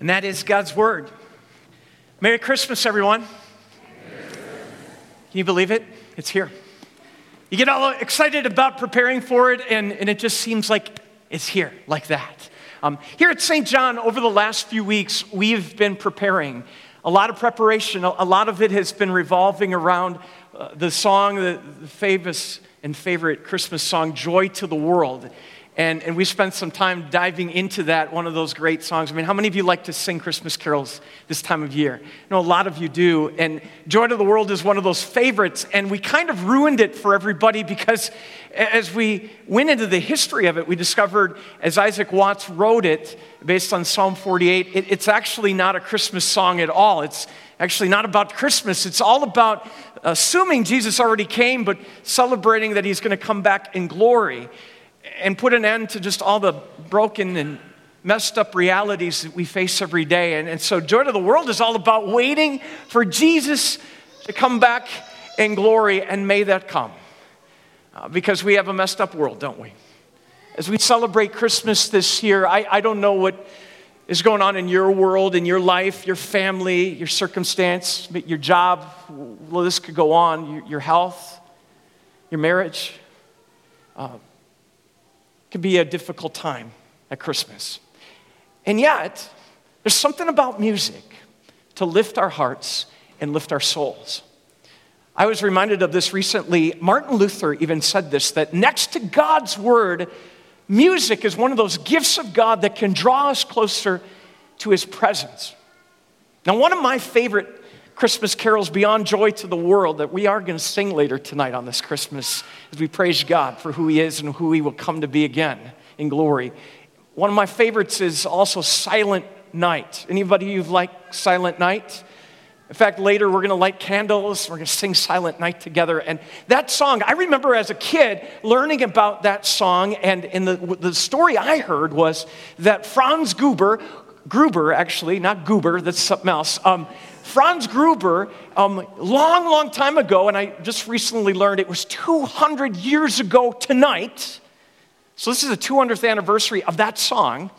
and that is God's Word. Merry Christmas, everyone. Merry Christmas. Can you believe it? It's here. You get all excited about preparing for it, and it just seems like it's here, like that. Here at St. John, over the last few weeks, we've been preparing. A lot of preparation. A lot of it has been revolving around the song, the famous and favorite Christmas song, Joy to the World. And we spent some time diving into that, one of those great songs. I mean, how many of you like to sing Christmas carols this time of year? I know a lot of you do. And Joy to the World is one of those favorites. And we kind of ruined it for everybody because as we went into the history of it, we discovered, as Isaac Watts wrote it, based on Psalm 48, it's actually not a Christmas song at all. It's actually not about Christmas. It's all about assuming Jesus already came, but celebrating that he's going to come back in glory and put an end to just all the broken and messed up realities that we face every day. And so Joy to the World is all about waiting for Jesus to come back in glory, and may that come. Because we have a messed up world, don't we? As we celebrate Christmas this year, I don't know what is going on in your world, in your life, your family, your circumstance, your job. Well, this could go on. Your health, your marriage. Could be a difficult time at Christmas. And yet, there's something about music to lift our hearts and lift our souls. I was reminded of this recently. Martin Luther even said this, that next to God's word, music is one of those gifts of God that can draw us closer to his presence. Now, one of my favorite Christmas carols beyond Joy to the World that we are going to sing later tonight on this Christmas as we praise God for who he is and who he will come to be again in glory. One of my favorites is also Silent Night. Anybody who've liked Silent Night? In fact, later we're going to light candles. We're going to sing Silent Night together. And that song, I remember as a kid learning about that song, and the story I heard was that Franz Gruber, actually, not Goober, that's something else. Franz Gruber, long time ago, and I just recently learned it was 200 years ago tonight, so this is the 200th anniversary of that song,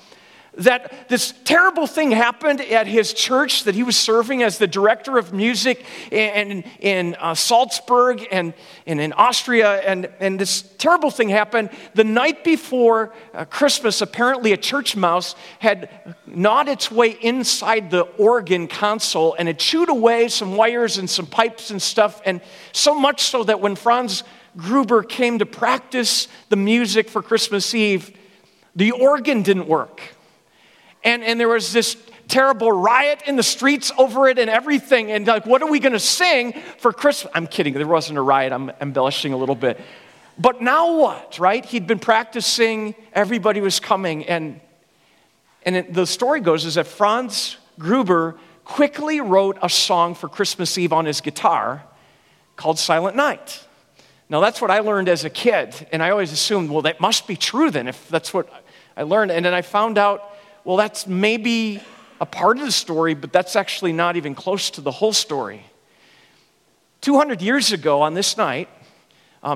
that this terrible thing happened at his church that he was serving as the director of music in Salzburg and in Austria. And this terrible thing happened the night before Christmas. Apparently, a church mouse had gnawed its way inside the organ console and it chewed away some wires and some pipes and stuff. And so much so that when Franz Gruber came to practice the music for Christmas Eve, the organ didn't work. And there was this terrible riot in the streets over it and everything. And like, what are we going to sing for Christmas? I'm kidding. There wasn't a riot. I'm embellishing a little bit. But now what, right? He'd been practicing. Everybody was coming. And the story goes is that Franz Gruber quickly wrote a song for Christmas Eve on his guitar called Silent Night. Now, that's what I learned as a kid. And I always assumed, well, that must be true then if that's what I learned. And then I found out, well, that's maybe a part of the story, but that's actually not even close to the whole story. 200 years ago on this night,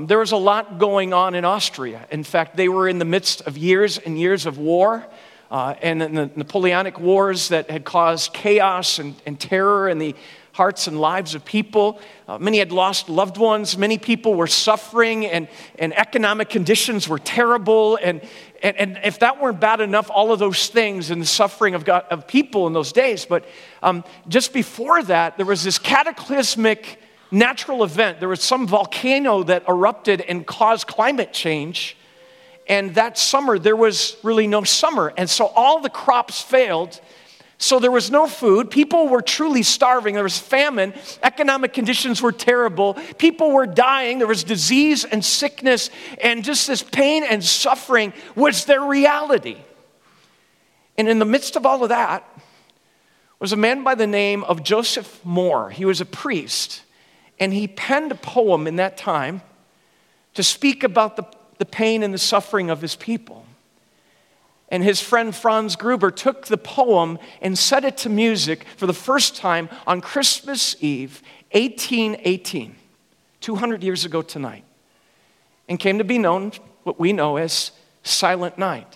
there was a lot going on in Austria. In fact, they were in the midst of years and years of war, and the Napoleonic Wars that had caused chaos and terror in the hearts and lives of people. Many had lost loved ones. Many people were suffering, and economic conditions were terrible. And if that weren't bad enough, all of those things and the suffering of people in those days. But just before that, there was this cataclysmic natural event. There was some volcano that erupted and caused climate change. And that summer, there was really no summer. And so all the crops failed. So there was no food. People were truly starving. There was famine. Economic conditions were terrible. People were dying. There was disease and sickness, and just this pain and suffering was their reality. And in the midst of all of that was a man by the name of Joseph Moore. He was a priest, and he penned a poem in that time to speak about the pain and the suffering of his people. And his friend Franz Gruber took the poem and set it to music for the first time on Christmas Eve, 1818, 200 years ago tonight, and came to be known, what we know as Silent Night.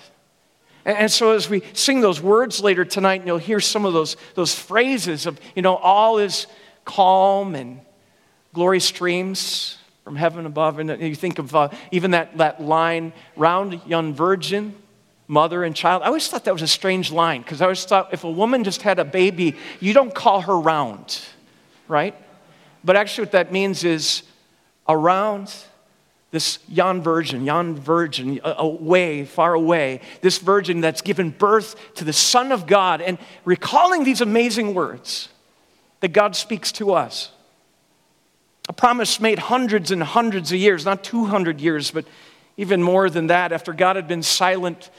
And so as we sing those words later tonight, and you'll hear some of those phrases of, you know, all is calm and glory streams from heaven above. And you think of even that line, round young virgin, mother and child. I always thought that was a strange line, because I always thought if a woman just had a baby, you don't call her round, right? But actually what that means is around this yon virgin, away, far away, this virgin that's given birth to the Son of God, and recalling these amazing words that God speaks to us. A promise made hundreds and hundreds of years, not 200 years, but even more than that. After God had been silent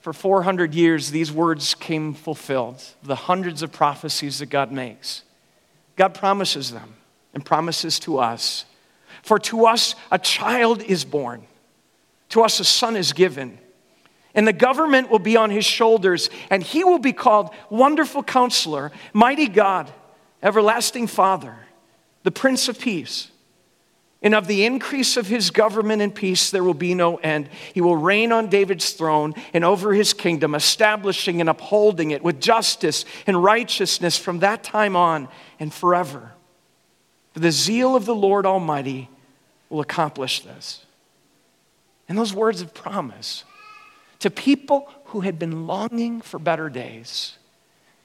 for 400 years, these words came fulfilled. The hundreds of prophecies that God makes. God promises them and promises to us. For to us a child is born, to us a son is given, and the government will be on his shoulders, and he will be called Wonderful Counselor, Mighty God, Everlasting Father, the Prince of Peace. And of the increase of his government and peace there will be no end. He will reign on David's throne and over his kingdom, establishing and upholding it with justice and righteousness from that time on and forever. The zeal of the Lord Almighty will accomplish this. And those words of promise to people who had been longing for better days,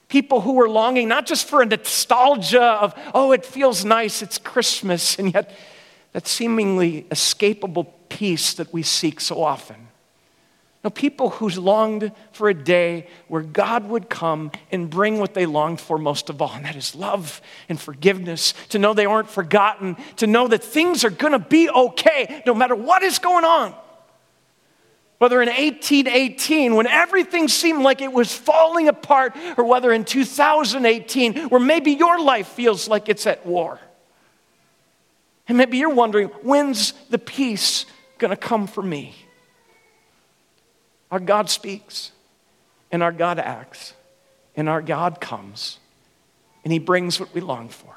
people who were longing not just for a nostalgia of, oh, it feels nice, it's Christmas, and yet that seemingly escapable peace that we seek so often. Now, people who longed for a day where God would come and bring what they longed for most of all, and that is love and forgiveness, to know they aren't forgotten, to know that things are going to be okay no matter what is going on. Whether in 1818, when everything seemed like it was falling apart, or whether in 2018, where maybe your life feels like it's at war. And maybe you're wondering, when's the peace going to come for me? Our God speaks, and our God acts, and our God comes, and he brings what we long for.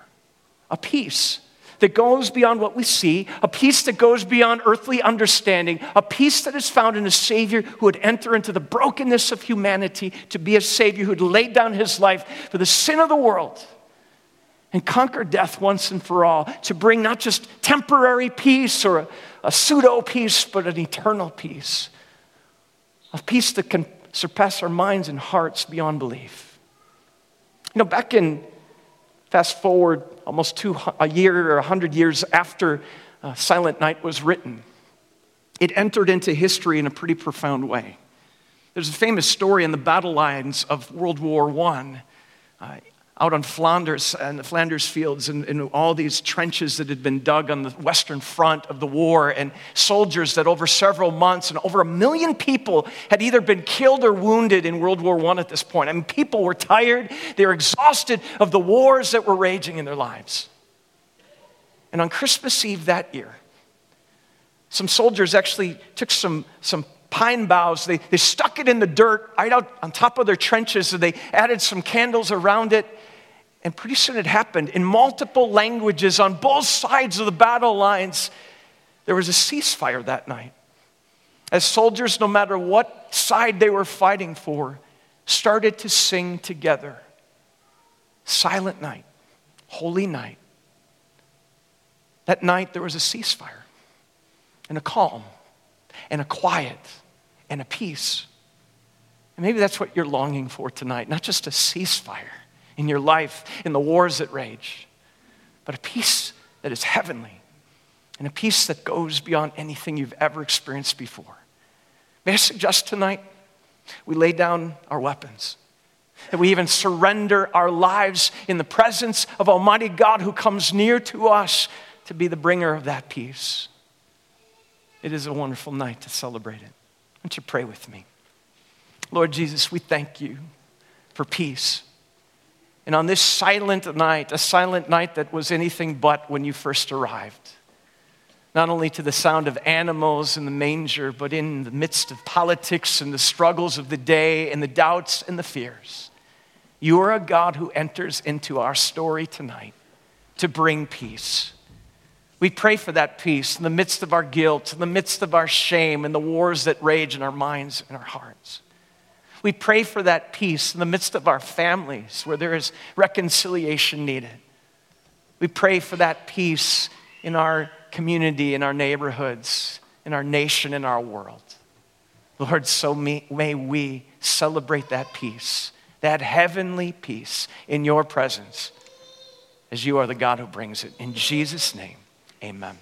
A peace that goes beyond what we see, a peace that goes beyond earthly understanding, a peace that is found in a Savior who would enter into the brokenness of humanity to be a Savior who had laid down his life for the sin of the world and conquered death once and for all to bring not just temporary peace or a pseudo peace, but an eternal peace. A peace that can surpass our minds and hearts beyond belief. You know, back in, fast forward almost a year or 100 years after Silent Night was written, it entered into history in a pretty profound way. There's a famous story in the battle lines of World War One, out on Flanders and the Flanders fields and all these trenches that had been dug on the western front of the war, and soldiers that over several months and over 1 million people had either been killed or wounded in World War I at this point. I mean, people were tired. They were exhausted of the wars that were raging in their lives. And on Christmas Eve that year, some soldiers actually took some pine boughs, they stuck it in the dirt right out on top of their trenches, and they added some candles around it, and pretty soon it happened. In multiple languages on both sides of the battle lines, there was a ceasefire that night. As soldiers, no matter what side they were fighting for, started to sing together. Silent night, holy night. That night there was a ceasefire and a calm and a quiet, and a peace. And maybe that's what you're longing for tonight, not just a ceasefire in your life, in the wars that rage, but a peace that is heavenly, and a peace that goes beyond anything you've ever experienced before. May I suggest tonight we lay down our weapons, that we even surrender our lives in the presence of Almighty God who comes near to us to be the bringer of that peace. It is a wonderful night to celebrate it. Won't you pray with me? Lord Jesus, we thank you for peace. And on this silent night, a silent night that was anything but when you first arrived, not only to the sound of animals in the manger, but in the midst of politics and the struggles of the day and the doubts and the fears, you are a God who enters into our story tonight to bring peace. We pray for that peace in the midst of our guilt, in the midst of our shame, and the wars that rage in our minds and our hearts. We pray for that peace in the midst of our families where there is reconciliation needed. We pray for that peace in our community, in our neighborhoods, in our nation, in our world. Lord, so may we celebrate that peace, that heavenly peace in your presence, as you are the God who brings it. In Jesus' name, amen.